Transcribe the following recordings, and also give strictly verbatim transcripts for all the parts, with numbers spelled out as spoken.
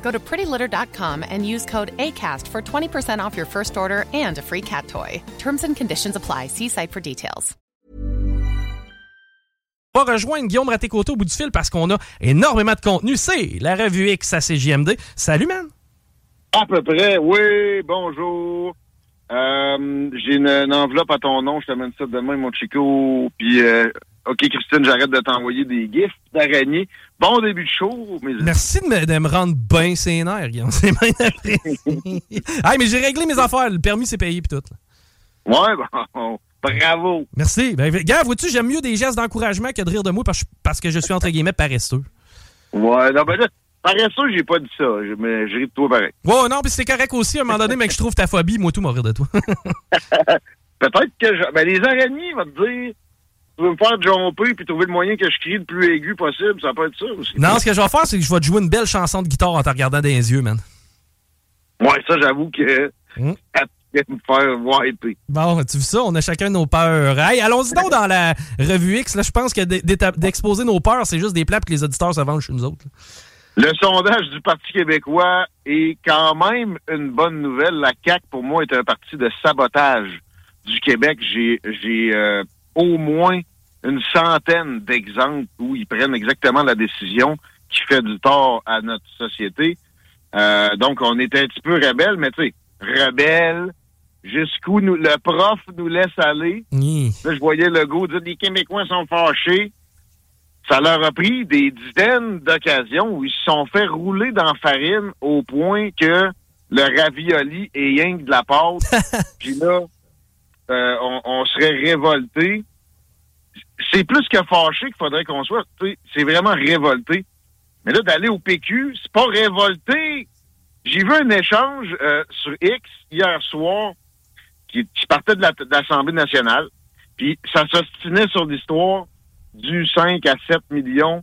Go to pretty litter dot com and use code ACAST for twenty percent off your first order and a free cat toy. Terms and conditions apply. See site for details. On va rejoindre Guillaume Ratté-Côté au bout du fil parce qu'on a énormément de contenu. C'est la Revue X à C J M D. Salut, man! À peu près, oui, bonjour. Euh, j'ai une, une enveloppe à ton nom, je t'amène ça demain, mon chico. Puis, euh, OK, Christine, j'arrête de t'envoyer des gifs d'araignées. Bon début de show, mes amis. Merci de me, de me rendre bien ses nerfs, Guillaume. C'est bien apprécié. Ah, mais j'ai réglé mes affaires. Le permis, c'est payé, puis tout. Ouais, bon... Bravo! Merci. Ben, gars, vois-tu, j'aime mieux des gestes d'encouragement que de rire de moi parce que je suis, entre guillemets, paresseux. Ouais, non, ben là, paresseux, j'ai pas dit ça. Je, mais je ris de toi pareil. Ouais, non, pis c'est correct aussi, à un moment donné, mec, je trouve ta phobie, moi tout, m'en rire de toi. Peut-être que je... Ben, les araignées, vont te dire, tu veux me faire jumper puis trouver le moyen que je crie le plus aigu possible, ça peut être ça aussi. Non, ce que je vais faire, c'est que je vais te jouer une belle chanson de guitare en te regardant dans les yeux, man. Ouais, ça, j'avoue que... Mm. Me faire voir et puis. Bon, tu vois ça, on a chacun nos peurs. Hey, allons-y donc dans la Revue X. Là, je pense que d'exposer nos peurs, c'est juste des plats que les auditeurs se vendent chez nous autres. Le sondage du Parti québécois est quand même une bonne nouvelle. La C A Q, pour moi, est un parti de sabotage du Québec. J'ai, j'ai euh, au moins une centaine d'exemples où ils prennent exactement la décision qui fait du tort à notre société. Euh, donc, on était un petit peu rebelles, mais tu sais, rebelles, jusqu'où nous, le prof nous laisse aller. Mmh. Là, je voyais Legault dire « Les Québécois sont fâchés ». Ça leur a pris des dizaines d'occasions où ils se sont fait rouler dans la farine au point que le ravioli est rien que de la pâte. Puis là, euh, on, on serait révolté. C'est plus que fâché qu'il faudrait qu'on soit. T'sais, c'est vraiment révolté. Mais là, d'aller au P Q, c'est pas révolté. J'ai vu un échange euh, sur X hier soir qui, qui partait de, la, de l'Assemblée nationale, puis ça s'ostinait sur l'histoire du cinq à sept millions.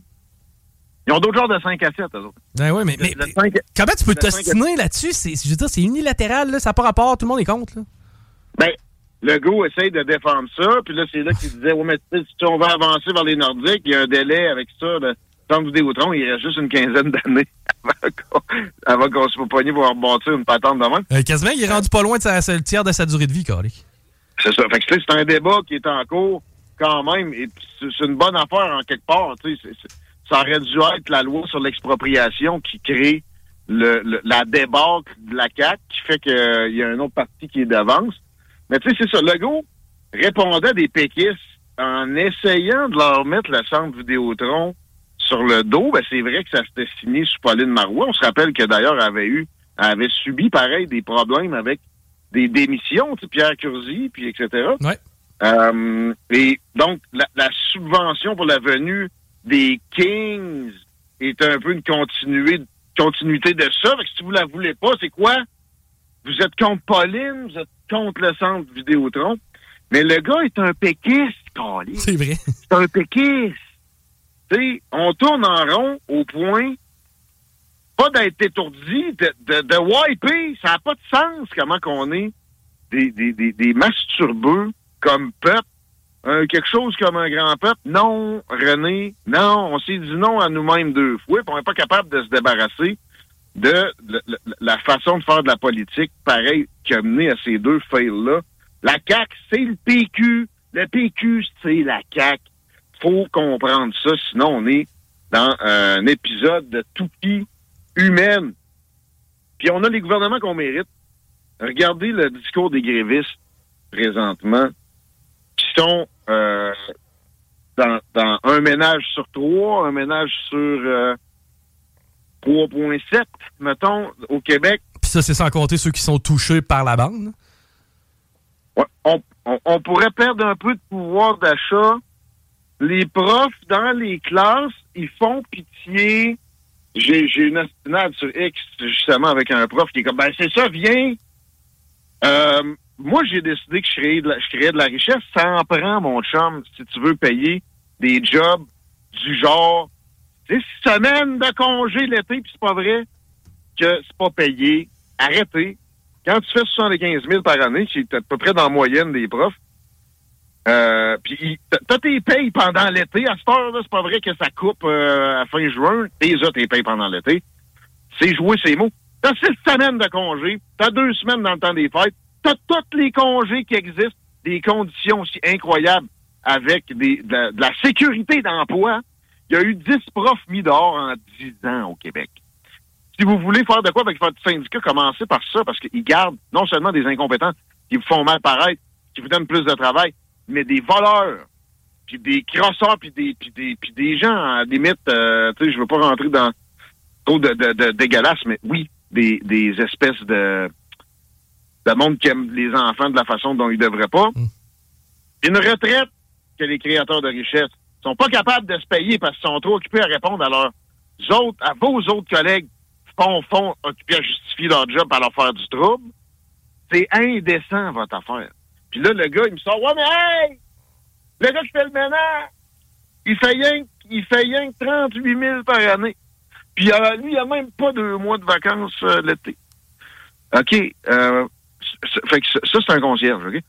Ils ont d'autres genres de cinq à sept, eux autres. Ben oui, mais, mais, mais cinq, comment tu peux t'ostiner là-dessus? C'est, je veux dire, c'est unilatéral, là, ça n'a pas rapport, tout le monde est contre. Là. Ben, Legault essaye de défendre ça, puis là, c'est là qu'il disait, ouais, mais si on va avancer vers les Nordiques, il y a un délai avec ça, là. Tant que Vidéotron, il reste juste une quinzaine d'années avant qu'on, avant qu'on se pogne pour rebâtir une patente de même. Euh, quasiment, il est rendu pas loin de sa, le tiers de sa durée de vie, Carlic. C'est ça. Fait que c'est un débat qui est en cours quand même. Et c'est une bonne affaire en quelque part. C'est, c'est, ça aurait dû être la loi sur l'expropriation qui crée le, le, la débâcle de la C A Q qui fait qu'il euh, y a un autre parti qui est d'avance. Mais tu sais, c'est ça. Legault répondait à des péquistes en essayant de leur mettre le centre Vidéotron sur le dos. Ben c'est vrai que ça s'était signé sous Pauline Marois. On se rappelle que d'ailleurs, elle avait eu, elle avait subi, pareil, des problèmes avec des démissions, tu sais, Pierre Curzi, puis et cetera. Ouais. Euh, et donc, la, la subvention pour la venue des Kings est un peu une continuité, continuité de ça. Fait que si vous la voulez pas, c'est quoi? Vous êtes contre Pauline, vous êtes contre le centre Vidéotron. Mais le gars est un péquiste, Carly. C'est vrai. C'est un péquiste. T'sais, on tourne en rond au point pas d'être étourdi, de, de, de wiper. Ça n'a pas de sens comment qu'on est des, des, des, des masturbeux comme peuple, euh, quelque chose comme un grand peuple. Non, René, non, on s'est dit non à nous-mêmes deux fois, puis on n'est pas capable de se débarrasser de la, la, la façon de faire de la politique, pareil, qui a mené à ces deux fails-là. La C A Q, c'est le P Q. Le P Q, c'est la C A Q. Faut comprendre ça, sinon on est dans euh, un épisode de toupie humaine. Puis on a les gouvernements qu'on mérite. Regardez le discours des grévistes présentement, qui sont euh, dans, dans un ménage sur trois, un ménage sur euh, trois virgule sept, mettons, au Québec. Puis ça, c'est sans compter ceux qui sont touchés par la bande. Ouais, on, on, on pourrait perdre un peu de pouvoir d'achat. Les profs, dans les classes, ils font pitié. J'ai, j'ai une astinade sur X, justement, avec un prof qui est comme, ben c'est ça, viens. Euh, moi, j'ai décidé que je créais de la, je créais de la richesse. Ça en prend, mon chum, si tu veux payer des jobs du genre, des semaines de congé l'été, puis c'est pas vrai que c'est pas payé. Arrêtez. Quand tu fais soixante-quinze mille par année, qui est à peu près dans la moyenne des profs, Euh, puis t'as tes payes pendant l'été. À cette heure-là, c'est pas vrai que ça coupe euh, à fin juin. T'es là, tes payes pendant l'été. C'est jouer ces mots. T'as six semaines de congés. T'as deux semaines dans le temps des fêtes. T'as tous les congés qui existent. Des conditions aussi incroyables avec des, de, la, de la sécurité d'emploi. Il y a eu dix profs mis dehors en dix ans au Québec. Si vous voulez faire de quoi avec votre syndicat, commencez par ça, parce qu'ils gardent non seulement des incompétents qui vous font mal paraître, qui vous donnent plus de travail, mais des voleurs, puis des crosseurs, puis des, puis des, puis des gens, à la limite, euh, tu sais, je veux pas rentrer dans trop de, de, de dégueulasse, mais oui, des, des espèces de, de monde qui aime les enfants de la façon dont ils devraient pas. Mmh. Une retraite que les créateurs de richesse sont pas capables de se payer parce qu'ils sont trop occupés à répondre à leurs autres, à vos autres collègues font, font, occupés à justifier leur job à leur faire du trouble. C'est indécent, votre affaire. Puis là, le gars, il me sort, ouais, mais hey! Le gars qui fait le ménage, il fait rien, il fait rien que trente-huit mille par année. Puis euh, lui, il a même pas deux mois de vacances euh, l'été. OK. Euh, c'est, fait que ça, ça, c'est un concierge, OK?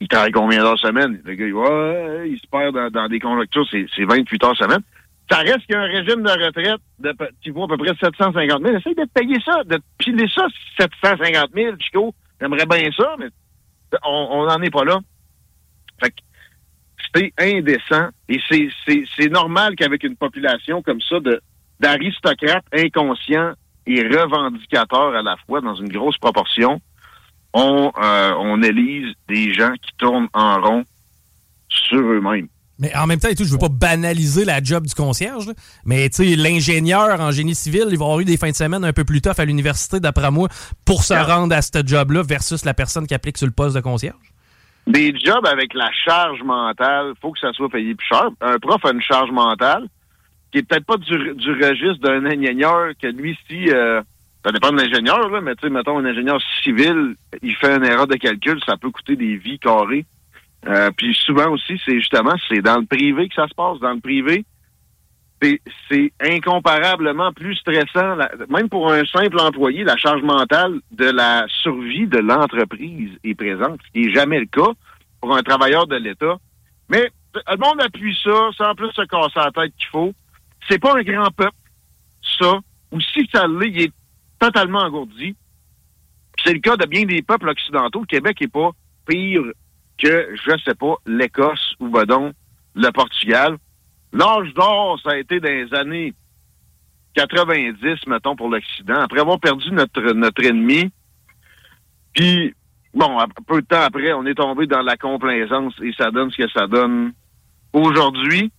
Il travaille combien d'heures semaine? Le gars, il, ouais, il se perd dans, dans des conjonctures, c'est, c'est vingt-huit heures semaine. Ça reste qu'il y a un régime de retraite de, qui vaut à peu près sept cent cinquante mille. Essaye de te payer ça, de te piler ça, sept cent cinquante mille, Chico. J'aimerais bien ça, mais on n'en est pas là. Fait que c'est indécent. Et c'est, c'est, c'est normal qu'avec une population comme ça de, d'aristocrates inconscients et revendicateurs à la fois, dans une grosse proportion, on, euh, on élise des gens qui tournent en rond sur eux-mêmes. Mais en même temps, et tout, je veux pas banaliser la job du concierge, là, mais tu sais, l'ingénieur en génie civil, il va avoir eu des fins de semaine un peu plus tough à l'université, d'après moi, pour se rendre à ce job-là versus la personne qui applique sur le poste de concierge. Des jobs avec la charge mentale, faut que ça soit payé plus cher. Un prof a une charge mentale qui est peut-être pas du, du registre d'un ingénieur que lui, si, euh, ça dépend de l'ingénieur, là, mais tu sais, mettons, un ingénieur civil, il fait une erreur de calcul, ça peut coûter des vies carrées. Euh, puis souvent aussi, c'est justement, c'est dans le privé que ça se passe. Dans le privé, c'est, c'est incomparablement plus stressant. La, même pour un simple employé, la charge mentale de la survie de l'entreprise est présente, ce qui n'est jamais le cas pour un travailleur de l'État. Mais le monde appuie ça, sans plus se casser la tête qu'il faut. C'est pas un grand peuple, ça. Ou si ça l'est, il est totalement engourdi. Puis c'est le cas de bien des peuples occidentaux. Le Québec n'est pas pire que, je sais pas, l'Écosse ou badon, le Portugal. L'âge d'or, ça a été dans les années quatre-vingt-dix, mettons, pour l'Occident, après avoir perdu notre notre ennemi. Puis, bon, peu de temps après, on est tombé dans la complaisance et ça donne ce que ça donne aujourd'hui.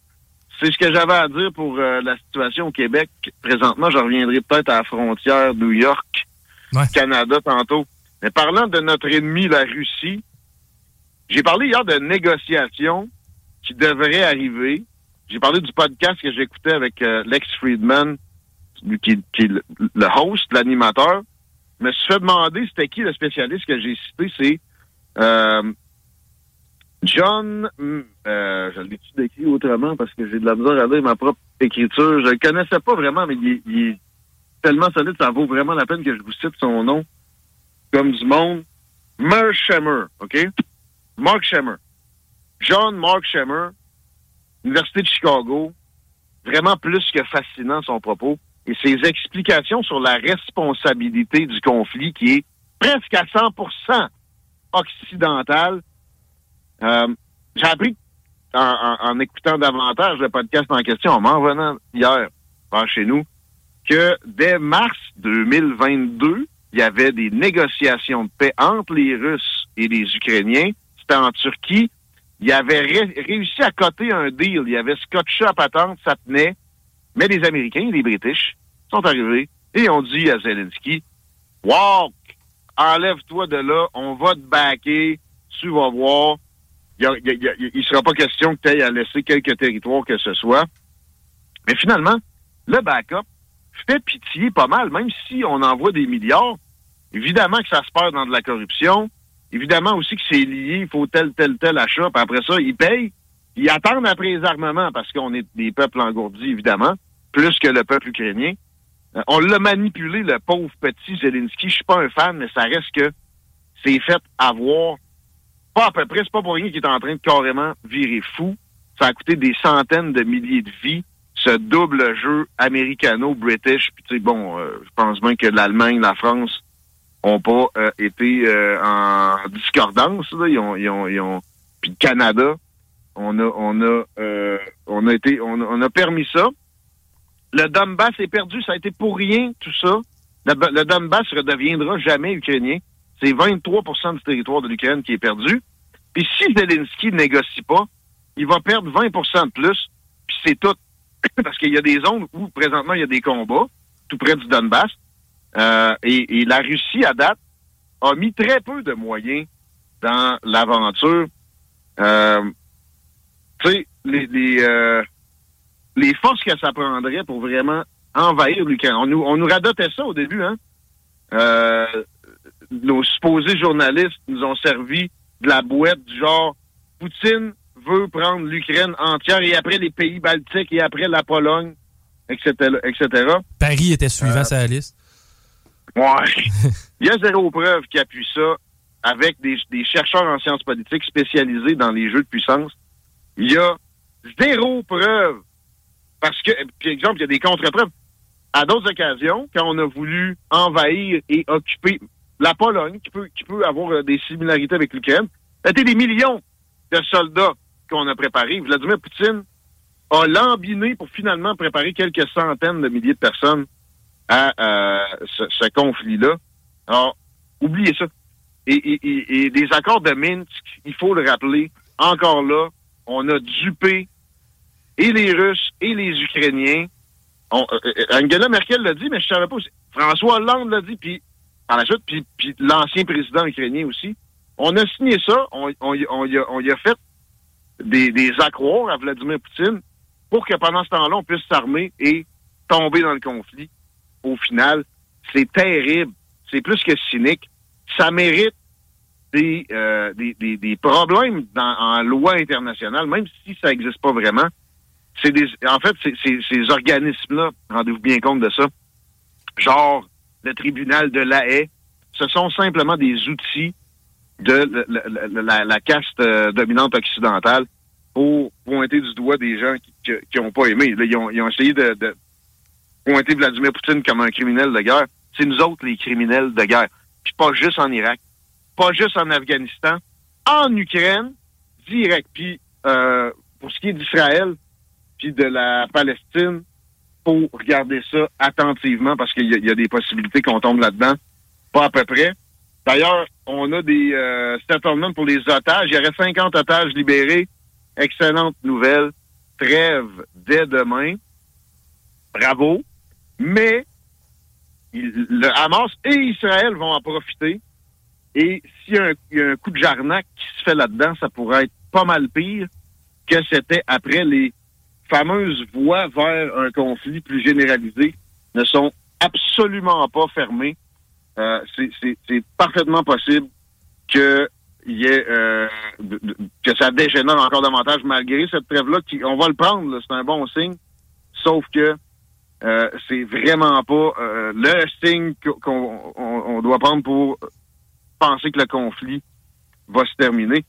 C'est ce que j'avais à dire pour euh, la situation au Québec. Présentement, je reviendrai peut-être à la frontière New York, ouais. Canada tantôt. Mais parlant de notre ennemi, la Russie, j'ai parlé hier de négociations qui devraient arriver. J'ai parlé du podcast que j'écoutais avec euh, Lex Friedman, qui, qui est le, le host, l'animateur. Je me suis fait demander c'était qui le spécialiste que j'ai cité. C'est euh, John... Euh, je l'ai-tu décrit autrement parce que j'ai de la misère à lire ma propre écriture. Je le connaissais pas vraiment, mais il, il est tellement solide, ça vaut vraiment la peine que je vous cite son nom comme du monde. Mearsheimer, OK? Mearsheimer. John Mearsheimer, Université de Chicago, vraiment plus que fascinant son propos, et ses explications sur la responsabilité du conflit qui est presque à cent pour cent occidental. Euh, j'ai appris en, en, en écoutant davantage le podcast en question, en m'en revenant hier par chez nous, que dès mars deux mille vingt-deux, il y avait des négociations de paix entre les Russes et les Ukrainiens. C'était en Turquie. il avait ré- réussi à coter un deal. Il avait scotché à patente, ça tenait. Mais les Américains et les British sont arrivés et ont dit à Zelensky, « Walk, enlève-toi de là, on va te backer, tu vas voir. » Il ne sera pas question que tu ailles à laisser quelques territoires que ce soit. Mais finalement, le backup fait pitié pas mal, même si on envoie des milliards. Évidemment que ça se perd dans de la corruption. Évidemment aussi que c'est lié, il faut tel, tel, tel achat. Puis après ça, ils payent. Ils attendent après les armements parce qu'on est des peuples engourdis, évidemment, plus que le peuple ukrainien. Euh, on l'a manipulé, le pauvre petit Zelensky. Je suis pas un fan, mais ça reste que c'est fait avoir. Pas à peu près, c'est pas pour rien qu'il est en train de carrément virer fou. Ça a coûté des centaines de milliers de vies, ce double jeu américano-british. Puis tu sais, bon, euh, je pense bien que l'Allemagne, la France ont pas euh, été euh, en discordance. Là. Ils ont, ils ont, ils ont... Puis le Canada, on a, on a, euh, on a été, on, on a permis ça. Le Donbass est perdu, ça a été pour rien tout ça. Le, le Donbass ne redeviendra jamais ukrainien. C'est vingt-trois pour cent du territoire de l'Ukraine qui est perdu. Puis si Zelensky ne négocie pas, il va perdre vingt pour cent de plus. Puis c'est tout. Parce qu'il y a des zones où, présentement, il y a des combats, tout près du Donbass. Euh, et, et la Russie, à date, a mis très peu de moyens dans l'aventure. Euh, tu sais, les, les, euh, les forces que ça prendrait pour vraiment envahir l'Ukraine. On nous, on nous radotait ça au début, hein? Euh... Nos supposés journalistes nous ont servi de la bouette du genre « Poutine veut prendre l'Ukraine entière et après les pays baltiques et après la Pologne, et cetera et cetera » Paris était suivant euh, sa liste. Ouais. Il y a zéro preuve qui appuie ça avec des, des chercheurs en sciences politiques spécialisés dans les jeux de puissance. Il y a zéro preuve. Parce que, par exemple, il y a des contre-preuves. À d'autres occasions, quand on a voulu envahir et occuper... La Pologne, qui peut, qui peut avoir des similarités avec l'Ukraine, c'était des millions de soldats qu'on a préparés. Vladimir Poutine a lambiné pour finalement préparer quelques centaines de milliers de personnes à euh, ce, ce conflit-là. Alors, oubliez ça. Et, et, et, et des accords de Minsk, il faut le rappeler, encore là, on a dupé et les Russes et les Ukrainiens. On, euh, Angela Merkel l'a dit, mais je savais pas aussi. François Hollande l'a dit, puis par la suite, puis, puis l'ancien président ukrainien aussi. On a signé ça, on, on, on, y, a, on y a fait des, des accroires à Vladimir Poutine pour que pendant ce temps-là, on puisse s'armer et tomber dans le conflit. Au final, c'est terrible, c'est plus que cynique. Ça mérite des, euh, des, des, des problèmes dans, en loi internationale, même si ça n'existe pas vraiment. C'est des, en fait, c'est, c'est, ces organismes-là, rendez-vous bien compte de ça, genre le tribunal de La Haye, ce sont simplement des outils de la, la, la, la caste euh, dominante occidentale pour pointer du doigt des gens qui n'ont pas aimé. Là, ils, ont, ils ont essayé de, de pointer Vladimir Poutine comme un criminel de guerre. C'est nous autres les criminels de guerre. Puis pas juste en Irak, pas juste en Afghanistan, en Ukraine, direct. Puis euh, pour ce qui est d'Israël, puis de la Palestine, faut regarder ça attentivement parce qu'il y a, il y a des possibilités qu'on tombe là-dedans. Pas à peu près. D'ailleurs, on a des euh, settlements pour les otages. Il y aurait cinquante otages libérés. Excellente nouvelle. Trêve dès demain. Bravo. Mais il, le Hamas et Israël vont en profiter. Et s'il y a un, il y a un coup de jarnac qui se fait là-dedans, ça pourrait être pas mal pire que c'était après les fameuses voies vers un conflit plus généralisé ne sont absolument pas fermées. Euh, c'est, c'est, c'est parfaitement possible que, y ait, euh, que ça dégénère encore davantage malgré cette trêve-là. Qui, on va le prendre, là, c'est un bon signe, sauf que euh, c'est vraiment pas euh, le signe qu'on on, on doit prendre pour penser que le conflit va se terminer.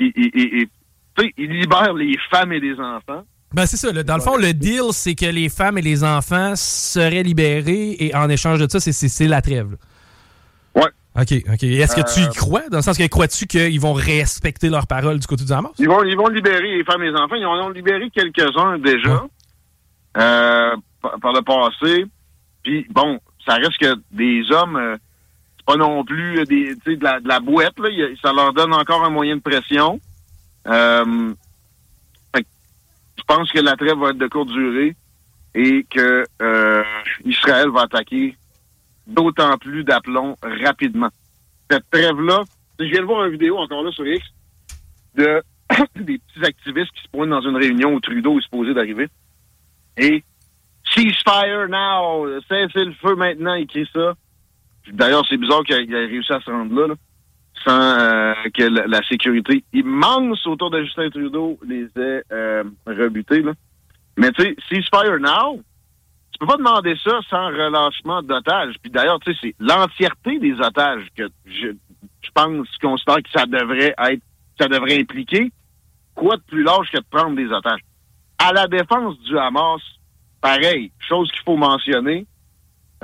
Et, et, et, et, il libère les femmes et les enfants. Ben c'est ça. Là. Dans le fond, le deal, c'est que les femmes et les enfants seraient libérés et en échange de ça, c'est, c'est, c'est la trêve. Là. Ouais. OK, OK. Est-ce que tu y crois? Dans le sens que crois-tu qu'ils vont respecter leurs paroles du côté du Hamas? Ils vont, ils vont libérer les femmes et les enfants. Ils en ont libéré quelques-uns déjà ouais. euh, par, par le passé. Puis bon, ça reste que des hommes, euh, c'est pas non plus des, de, la, de la bouette. Là. Ça leur donne encore un moyen de pression. Euh, fait, je pense que la trêve va être de courte durée et que euh, Israël va attaquer d'autant plus d'aplomb rapidement. Cette trêve-là, je viens de voir une vidéo encore là sur X de des petits activistes qui se pointent dans une réunion où Trudeau est supposé d'arriver. Et « Ceasefire now! »« Cessez le feu maintenant! » Il crie ça. Puis, d'ailleurs, c'est bizarre qu'il ait réussi à se rendre là, là sans euh, que la, la sécurité immense autour de Justin Trudeau les ait euh, rebutés. Là. Mais tu sais, « Ceasefire now! » Tu peux pas demander ça sans relâchement d'otages. Puis d'ailleurs, tu sais, c'est l'entièreté des otages que je, je pense, je considère que ça devrait être, ça devrait impliquer. Quoi de plus large que de prendre des otages? À la défense du Hamas, pareil, chose qu'il faut mentionner,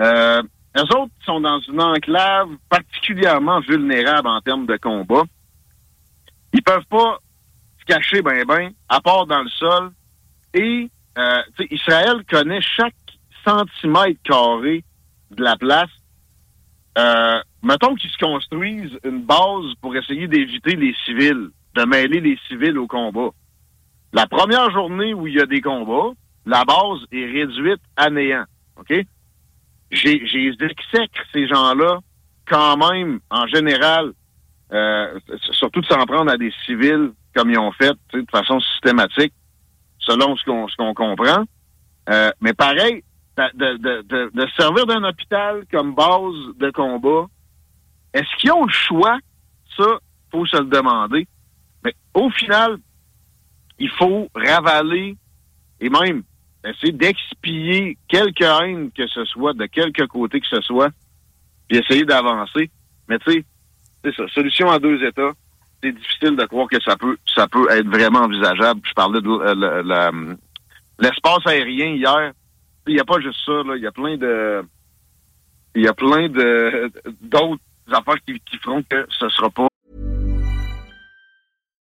euh, les autres sont dans une enclave particulièrement vulnérable en termes de combat. Ils peuvent pas se cacher ben ben, à part dans le sol. Et, euh, tu sais, Israël connaît chaque centimètres carrés de la place. Euh, mettons qu'ils se construisent une base pour essayer d'éviter les civils, de mêler les civils au combat. La première journée où il y a des combats, la base est réduite à néant. OK? J'ai, j'ai exècre ces gens-là quand même, en général, euh, surtout de s'en prendre à des civils comme ils ont fait, de façon systématique, selon ce qu'on, ce qu'on comprend. Euh, mais pareil, De, de, de, de servir d'un hôpital comme base de combat, est-ce qu'ils ont le choix? Ça, faut se le demander. Mais au final, il faut ravaler et même essayer d'expier quelque haine que ce soit, de quelque côté que ce soit, puis essayer d'avancer. Mais tu sais, c'est ça, solution à deux États, c'est difficile de croire que ça peut ça peut être vraiment envisageable. Je parlais de euh, le, la, l'espace aérien hier. Il n'y a pas juste ça, là. Il y a plein de. Il y a plein de d'autres affaires qui, qui feront que ce ne sera pas.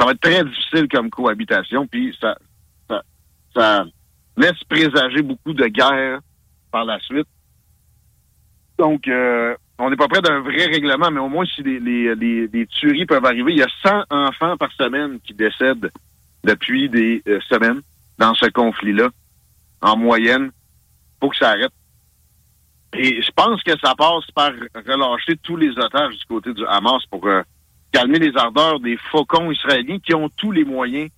Ça va être très difficile comme cohabitation, puis ça, ça, ça laisse présager beaucoup de guerres par la suite. Donc, euh, on n'est pas près d'un vrai règlement, mais au moins si les, les, les, les tueries peuvent arriver, il y a cent enfants par semaine qui décèdent depuis des euh, semaines dans ce conflit-là, en moyenne, pour que ça arrête. Et je pense que ça passe par relâcher tous les otages du côté du Hamas pour... Euh, calmer les ardeurs des faucons israéliens qui ont tous les moyens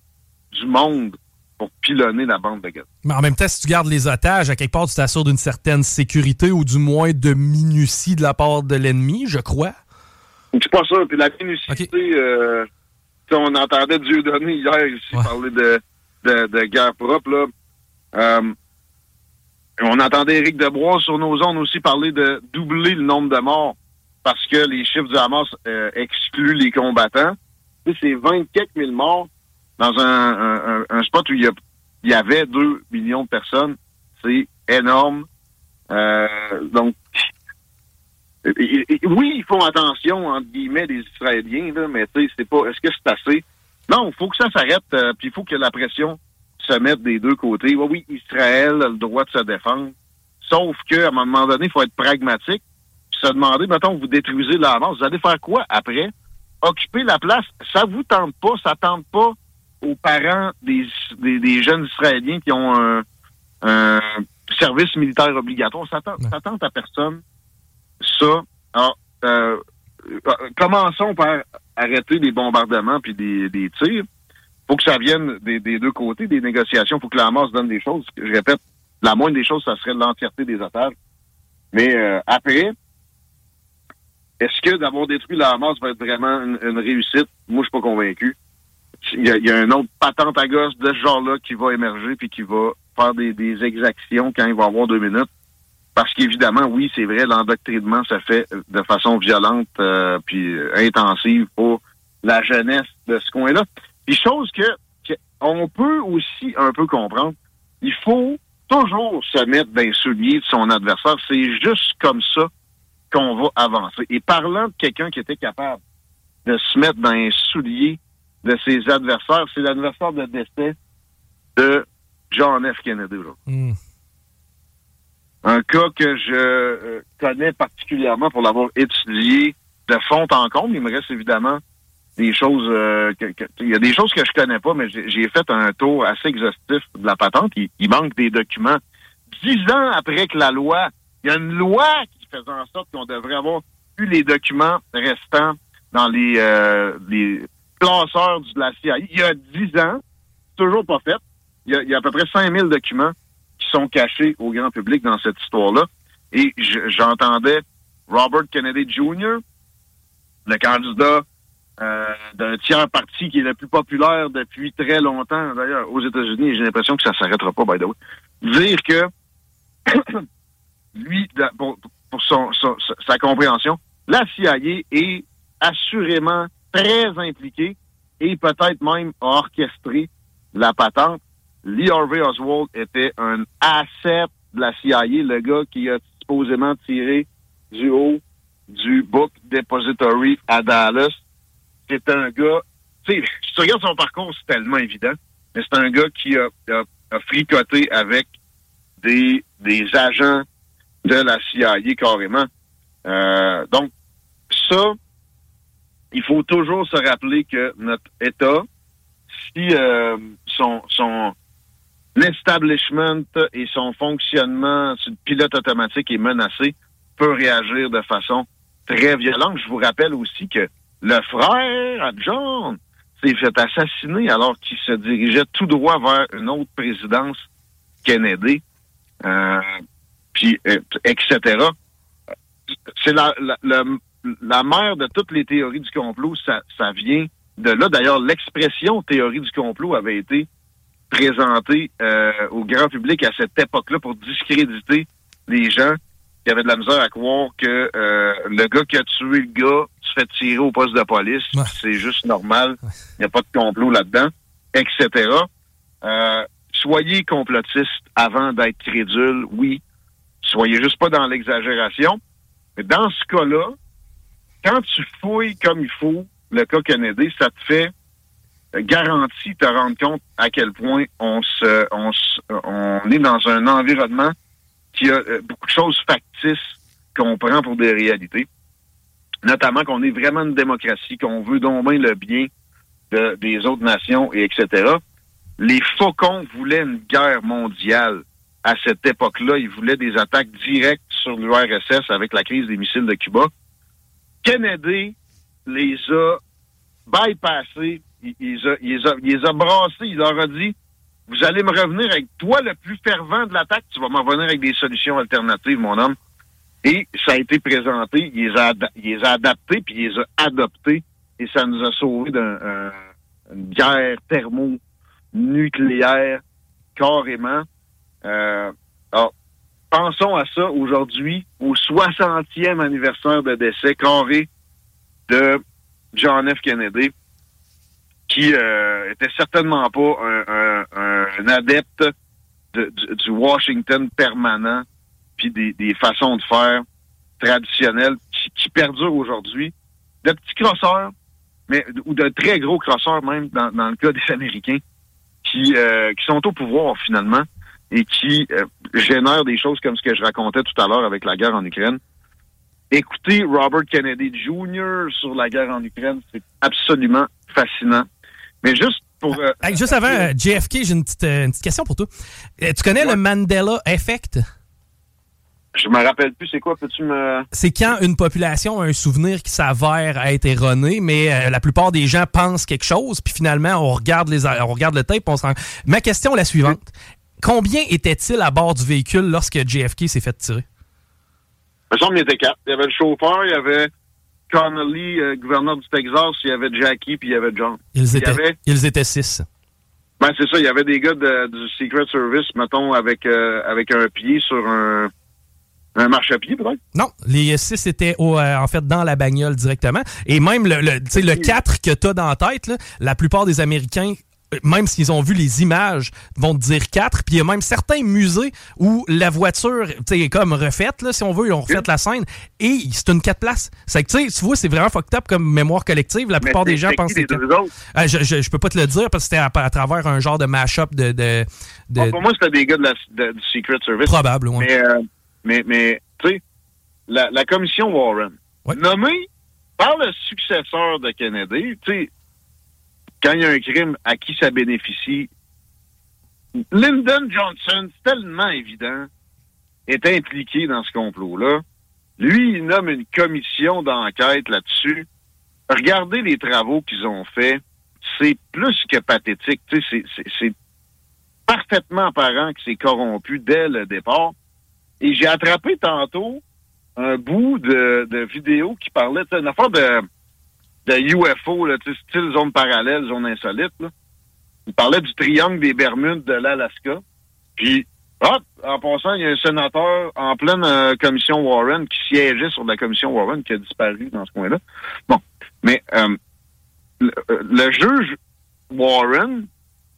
du monde pour pilonner la bande de Gaza. Mais en même temps, si tu gardes les otages, à quelque part, tu t'assures d'une certaine sécurité ou du moins de minutie de la part de l'ennemi, je crois. Je suis pas sûr. Puis la minucité, okay. euh, on entendait Dieudonné hier ici ouais. parler de, de, de guerre propre. Là. Euh, on entendait Éric Desbois sur nos ondes aussi parler de doubler le nombre de morts. Parce que les chiffres du Hamas euh, excluent les combattants. C'est vingt-quatre mille morts dans un, un, un spot où il y, a, il y avait deux millions de personnes. C'est énorme. Euh, donc, et, et, oui, ils font attention, entre guillemets, les Israéliens, là, mais tu sais, c'est pas. Est-ce que c'est assez? Non, il faut que ça s'arrête, euh, puis il faut que la pression se mette des deux côtés. Oui, oui, Israël a le droit de se défendre. Sauf qu'à un moment donné, il faut être pragmatique. Se demander, mettons, vous détruisez la Hamas, vous allez faire quoi après? Occuper la place, ça vous tente pas, ça tente pas aux parents des, des, des jeunes Israéliens qui ont un, un service militaire obligatoire. Ça tente, ça tente à personne. Ça, alors, euh, commençons par arrêter des bombardements puis des, des tirs. Faut que ça vienne des, des deux côtés, des négociations. Faut que la Hamas donne des choses. Je répète, la moindre des choses, ça serait l'entièreté des otages. Mais euh, après, est-ce que d'avoir détruit la Hamas va être vraiment une, une réussite? Moi, je suis pas convaincu. Il y a, il y a une autre patente à gosse de ce genre-là qui va émerger puis qui va faire des, des exactions quand il va avoir deux minutes. Parce qu'évidemment, oui, c'est vrai, l'endoctrinement se fait de façon violente euh, puis intensive pour la jeunesse de ce coin-là. Puis chose que, que on peut aussi un peu comprendre, il faut toujours se mettre dans les souliers de son adversaire. C'est juste comme ça qu'on va avancer. Et parlant de quelqu'un qui était capable de se mettre dans les souliers de ses adversaires, c'est l'adversaire de décès de John F. Kennedy. Mm. Un cas que je connais particulièrement pour l'avoir étudié de fond en comble. Il me reste évidemment des choses... Euh, que, que, il y a des choses que je connais pas, mais j'ai, j'ai fait un tour assez exhaustif de la patente. Il, il manque des documents. Dix ans après que la loi... Il y a une loi qui faisait en sorte qu'on devrait avoir eu les documents restants dans les... Euh, les classeur de la C I A. Il y a dix ans, c'est toujours pas fait. Il y a, il y a à peu près cinq mille documents qui sont cachés au grand public dans cette histoire-là. Et j'entendais Robert Kennedy junior, le candidat euh, d'un tiers parti qui est le plus populaire depuis très longtemps, d'ailleurs, aux États-Unis, et j'ai l'impression que ça s'arrêtera pas, by the way, dire que lui, pour, pour son, son, sa compréhension, la C I A est assurément très impliqué et peut-être même a orchestré la patente. Lee Harvey Oswald était un asset de la C I A, le gars qui a supposément tiré du haut du Book Depository à Dallas. C'est un gars, tu sais, si tu regardes son parcours, c'est tellement évident, mais c'est un gars qui a, a, a fricoté avec des, des agents de la C I A carrément. Euh, donc, ça... Il faut toujours se rappeler que notre État, si euh, son, son establishment et son fonctionnement sur le pilote automatique est menacé, peut réagir de façon très violente. Je vous rappelle aussi que le frère à John s'est fait assassiner alors qu'il se dirigeait tout droit vers une autre présidence Kennedy, euh, puis euh, et cetera. C'est la, la, le... La mère de toutes les théories du complot, ça, ça vient de là. D'ailleurs, l'expression théorie du complot avait été présentée euh, au grand public à cette époque-là pour discréditer les gens qui avaient de la misère à croire que euh, le gars qui a tué le gars se fait tirer au poste de police. Ouais. C'est juste normal. Il n'y a pas de complot là-dedans, et cetera. Euh, soyez complotiste avant d'être crédule, oui. Soyez juste pas dans l'exagération. Mais dans ce cas-là, quand tu fouilles comme il faut le cas Kennedy, ça te fait garantie te rendre compte à quel point on se, on se, on est dans un environnement qui a beaucoup de choses factices qu'on prend pour des réalités. Notamment qu'on est vraiment une démocratie, qu'on veut dominer le bien de, des autres nations, et etc. Les faucons voulaient une guerre mondiale à cette époque-là. Ils voulaient des attaques directes sur l'U R S S avec la crise des missiles de Cuba. Kennedy les a bypassés, il, il, il, il, il, il les a brassés, il leur a dit « Vous allez me revenir avec toi le plus fervent de l'attaque, tu vas m'en revenir avec des solutions alternatives, mon homme. » Et ça a été présenté, il les a, il les a adaptés, puis il les a adoptés, et ça nous a sauvés d'une euh, guerre thermonucléaire, carrément. Euh, alors, pensons à ça aujourd'hui, au soixantième anniversaire de décès carré de John F. Kennedy, qui euh, était certainement pas un, un, un adepte de, du, du Washington permanent, puis des, des façons de faire traditionnelles qui, qui perdurent aujourd'hui, de petits crosseurs, mais ou de très gros crosseurs même dans, dans le cas des Américains, qui, euh, qui sont au pouvoir finalement, et qui euh, génère des choses comme ce que je racontais tout à l'heure avec la guerre en Ukraine. Écoutez Robert Kennedy junior sur la guerre en Ukraine, c'est absolument fascinant. Mais juste pour... Euh, ah, juste avant, euh, J F K, j'ai une petite, euh, une petite question pour toi. Euh, tu connais ouais. le Mandela Effect? Je me rappelle plus, c'est quoi, peux-tu me... C'est quand une population a un souvenir qui s'avère à être erroné, mais euh, la plupart des gens pensent quelque chose, puis finalement, on regarde les, on regarde le tape, on se rend... Ma question est la suivante. Oui. Combien était-il à bord du véhicule lorsque J F K s'est fait tirer? Il me semble qu'il était quatre. Il y avait le chauffeur, il y avait Connolly, euh, gouverneur du Texas, il y avait Jackie, puis il y avait John. Ils étaient, il y avait... ils étaient six. Ben, c'est ça, il y avait des gars de, du Secret Service, mettons, avec, euh, avec un pied sur un... Un marche-à-pied, peut-être? Non, les six étaient au, euh, en fait dans la bagnole directement. Et même le, le, tu sais, le quatre que tu as dans la tête, là, la plupart des Américains, même s'ils ont vu les images, vont te dire quatre. Puis il y a même certains musées où la voiture est comme refaite, là, si on veut, ils ont refait la scène. Et c'est une quatre places. C'est que tu vois, c'est vraiment fucked up comme mémoire collective. La plupart des gens pensent que c'est deux autres. Euh, je, je, je peux pas te le dire parce que c'était à, à travers un genre de mash-up de... de, de... Bon, pour moi, c'était des gars de la, de, du Secret Service. Probable, oui. Mais... Euh... Mais, mais tu sais, la, la commission Warren, ouais, nommée par le successeur de Kennedy, tu sais, quand il y a un crime, à qui ça bénéficie? Lyndon Johnson, c'est tellement évident, est impliqué dans ce complot-là. Lui, il nomme une commission d'enquête là-dessus. Regardez les travaux qu'ils ont faits. C'est plus que pathétique. Tu sais, c'est, c'est, c'est parfaitement apparent que c'est corrompu dès le départ. Et j'ai attrapé tantôt un bout de, de vidéo qui parlait d'une affaire de, de U F O, là, style zone parallèle, zone insolite. Là. Il parlait du triangle des Bermudes de l'Alaska. Puis, hop, en passant, il y a un sénateur en pleine euh, commission Warren qui siégeait sur la commission Warren qui a disparu dans ce coin-là. Bon, mais euh, le, le juge Warren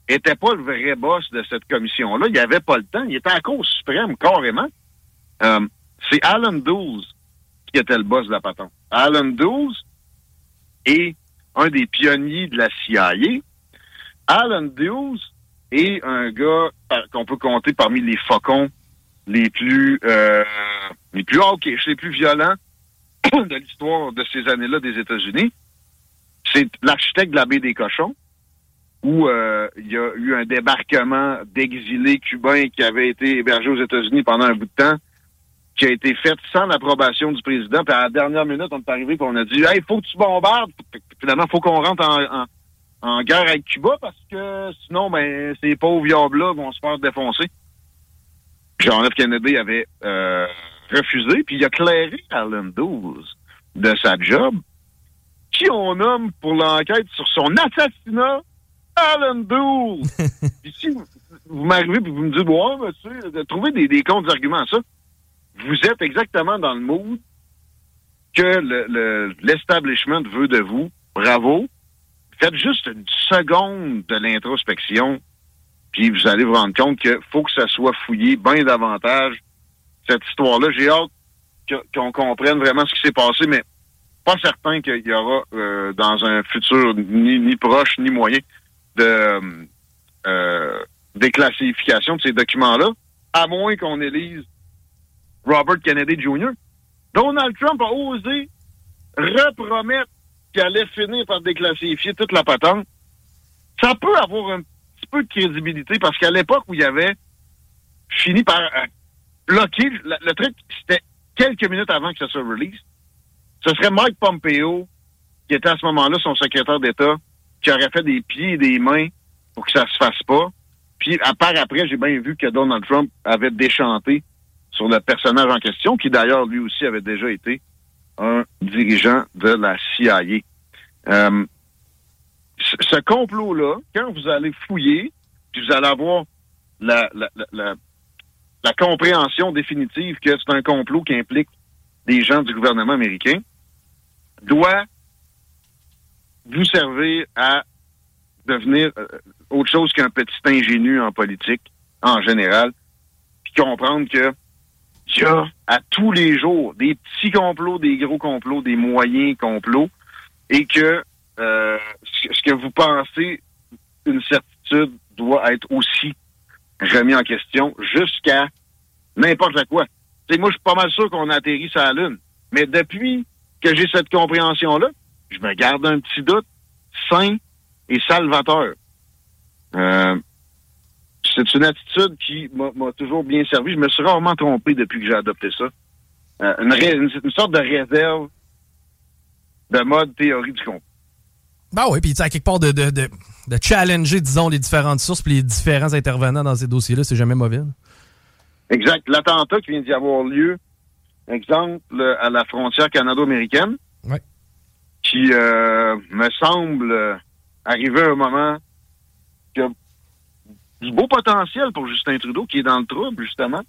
était pas le vrai boss de cette commission-là. Il n'y avait pas le temps. Il était à la Cour suprême, carrément. Euh, c'est Allen Dulles qui était le boss de la patente. Allen Dulles est un des pionniers de la C I A. Allen Dulles est un gars qu'on peut compter parmi les faucons les plus euh, les plus hawkish, les plus violents de l'histoire de ces années-là des États-Unis. C'est l'architecte de la baie des cochons, où euh, il y a eu un débarquement d'exilés cubains qui avaient été hébergés aux États-Unis pendant un bout de temps, qui a été fait sans l'approbation du président. Puis à la dernière minute, on est arrivé et on a dit « Hey, faut que tu bombardes! » Finalement, faut qu'on rentre en, en, en guerre avec Cuba parce que sinon, ben ces pauvres viables-là vont se faire défoncer. John F. Kennedy avait euh, refusé, puis il a clairé Allen Dulles de sa job, qui on nomme pour l'enquête sur son assassinat Allen Dulles! Puis si vous, vous m'arrivez et vous me dites, ouais, monsieur, de trouver des, des contre-arguments à ça, vous êtes exactement dans le mood que le, le, l'establishment veut de vous. Bravo! Faites juste une seconde de l'introspection, puis vous allez vous rendre compte qu'il faut que ça soit fouillé bien davantage. Cette histoire-là, j'ai hâte que, qu'on comprenne vraiment ce qui s'est passé, mais pas certain qu'il y aura euh, dans un futur ni, ni proche ni moyen de euh, déclassification de ces documents-là, à moins qu'on élise Robert Kennedy Junior Donald Trump a osé repromettre qu'il allait finir par déclassifier toute la patente. Ça peut avoir un petit peu de crédibilité, parce qu'à l'époque où il avait fini par euh, bloquer, le, le truc, c'était quelques minutes avant que ça se release, ce serait Mike Pompeo, qui était à ce moment-là son secrétaire d'État, qui aurait fait des pieds et des mains pour que ça se fasse pas. Puis, à part après, j'ai bien vu que Donald Trump avait déchanté sur le personnage en question, qui d'ailleurs, lui aussi, avait déjà été un dirigeant de la C I A. Euh, ce complot-là, quand vous allez fouiller, puis vous allez avoir la, la, la, la, la compréhension définitive que c'est un complot qui implique des gens du gouvernement américain, doit vous servir à devenir autre chose qu'un petit ingénu en politique, en général, puis comprendre que il y a à tous les jours des petits complots, des gros complots, des moyens complots, et que euh, ce que vous pensez une certitude doit être aussi remis en question jusqu'à n'importe quoi. T'sais, moi, je suis pas mal sûr qu'on atterrit sur la Lune, mais depuis que j'ai cette compréhension-là, je me garde un petit doute sain et salvateur. Euh, c'est une attitude qui m'a, m'a toujours bien servi. Je me suis rarement trompé depuis que j'ai adopté ça. Euh, une, ré, une, une sorte de réserve de mode théorie du complot. Ben oui, puis à quelque part de, de, de, de challenger, disons, les différentes sources et les différents intervenants dans ces dossiers-là, c'est jamais mauvais. Hein? Exact. L'attentat qui vient d'y avoir lieu, exemple, à la frontière canado-américaine, ouais. qui euh, me semble arriver à un moment qui a du beau potentiel pour Justin Trudeau, qui est dans le trouble, justement.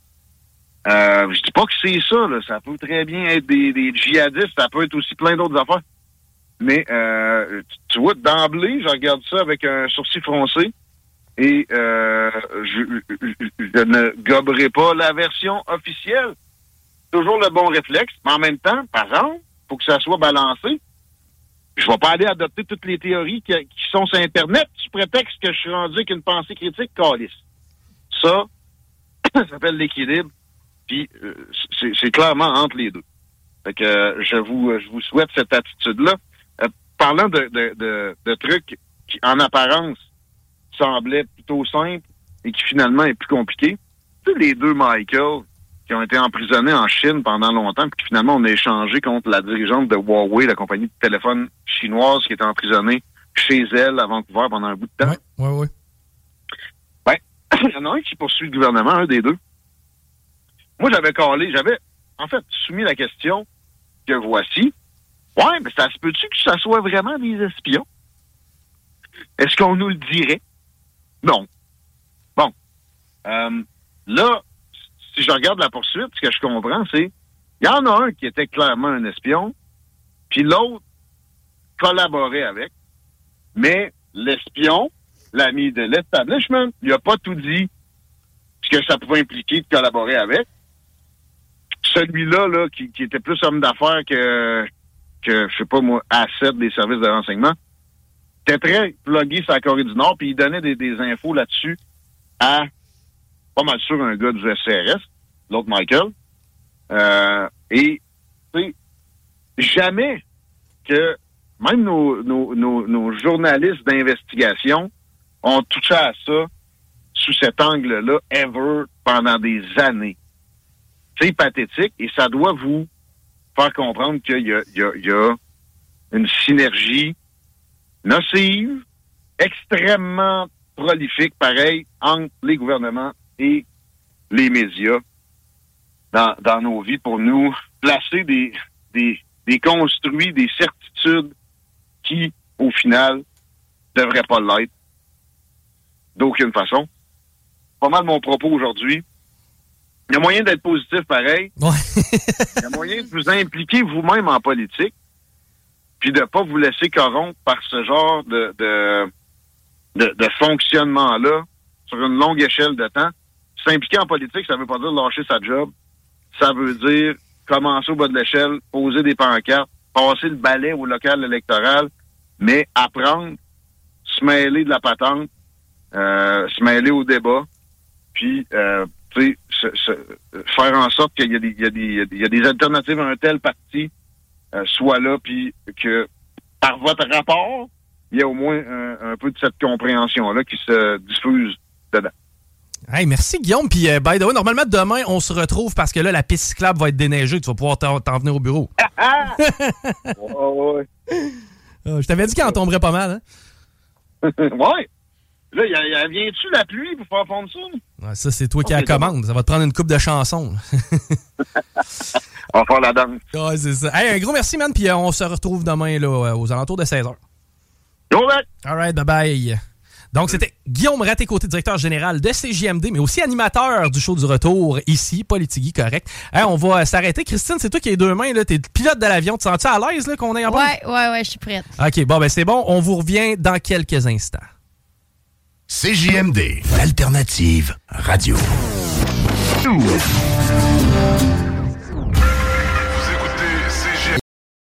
Euh, je dis pas que c'est ça, là. Ça peut très bien être des, des djihadistes, ça peut être aussi plein d'autres affaires. Mais euh, tu vois, d'emblée, je regarde ça avec un sourcil froncé et euh, je, je, je ne goberai pas la version officielle. Toujours le bon réflexe, mais en même temps, par exemple, faut que ça soit balancé. Je vais pas aller adopter toutes les théories qui, qui sont sur Internet sous prétexte que je suis rendu avec une pensée critique câlisse. Ça, ça s'appelle l'équilibre, puis euh, c'est, c'est clairement entre les deux. Fait que euh, je vous je vous souhaite cette attitude-là. Euh, parlant de, de, de, de trucs qui, en apparence, semblaient plutôt simples et qui finalement est plus compliqué, tu sais, les deux Michael qui ont été emprisonnés en Chine pendant longtemps, puis finalement, on a échangé contre la dirigeante de Huawei, la compagnie de téléphone chinoise qui était emprisonnée chez elle à Vancouver pendant un bout de temps. Oui, oui, oui. Ben, il y en a un qui poursuit le gouvernement, un des deux. Moi, j'avais calé, j'avais, en fait, soumis la question que voici. Ouais, mais ça se peut-tu que ça soit vraiment des espions? Est-ce qu'on nous le dirait? Non. Bon. Euh, là, si je regarde la poursuite, ce que je comprends, c'est il y en a un qui était clairement un espion, puis l'autre collaborait avec. Mais l'espion, l'ami de l'establishment, il n'a pas tout dit ce que ça pouvait impliquer de collaborer avec. Celui-là, là, qui, qui était plus homme d'affaires que, que je sais pas moi, asset des services de renseignement, était très plugué sur la Corée du Nord, puis il donnait des, des infos là-dessus à pas mal sûr un gars du S C R S, l'autre Michael. Euh, et, tu sais, jamais que même nos, nos, nos, nos journalistes d'investigation ont touché à ça sous cet angle-là, ever, pendant des années. C'est pathétique et ça doit vous faire comprendre qu'il y a, il y a, il y a une synergie nocive, extrêmement prolifique, pareil, entre les gouvernements et les médias dans, dans nos vies pour nous placer des, des, des construits, des certitudes qui, au final, devraient pas l'être d'aucune façon. Pas mal mon propos aujourd'hui. Il y a moyen d'être positif pareil. Ouais. Il y a moyen de vous impliquer vous-même en politique puis de pas vous laisser corrompre par ce genre de, de, de, de fonctionnement-là sur une longue échelle de temps. S'impliquer en politique, ça veut pas dire lâcher sa job. Ça veut dire commencer au bas de l'échelle, poser des pancartes, passer le balai au local électoral, mais apprendre, se mêler de la patente, euh, se mêler au débat, puis euh, tu sais, se, se, faire en sorte qu'il y a des, il y a des, il y a des alternatives à un tel parti, euh, soit là, puis que par votre rapport, il y a au moins un, un peu de cette compréhension-là qui se diffuse dedans. Hey, merci Guillaume. Puis, uh, by the way, normalement, demain, on se retrouve parce que là, la piste cyclable va être déneigée. Tu vas pouvoir t'en, t'en venir au bureau. Ah, ah! Oh, ouais. Oh, je t'avais dit qu'elle en tomberait pas mal. Hein? Ouais. Là, y a, y a, viens-tu la pluie pour faire fondre ça? Ouais, ça, c'est toi oh, qui la commande. Ça va te prendre une coupe de chansons. On va faire la danse. Ouais, c'est ça. Hey, un gros merci, man. Puis, uh, on se retrouve demain là, aux alentours de seize heures. Go back! All right, bye-bye. Donc, c'était Guillaume Ratté-Côté, directeur général de C J M D, mais aussi animateur du show du retour ici, Politigui, correct. Hein, on va s'arrêter. Christine, c'est toi qui as les deux mains, là. T'es le pilote de l'avion. Tu sens-tu à l'aise là, qu'on est en bas? Ouais, ouais, ouais, je suis prête. OK, bon, ben c'est bon. On vous revient dans quelques instants. C J M D, l'alternative radio.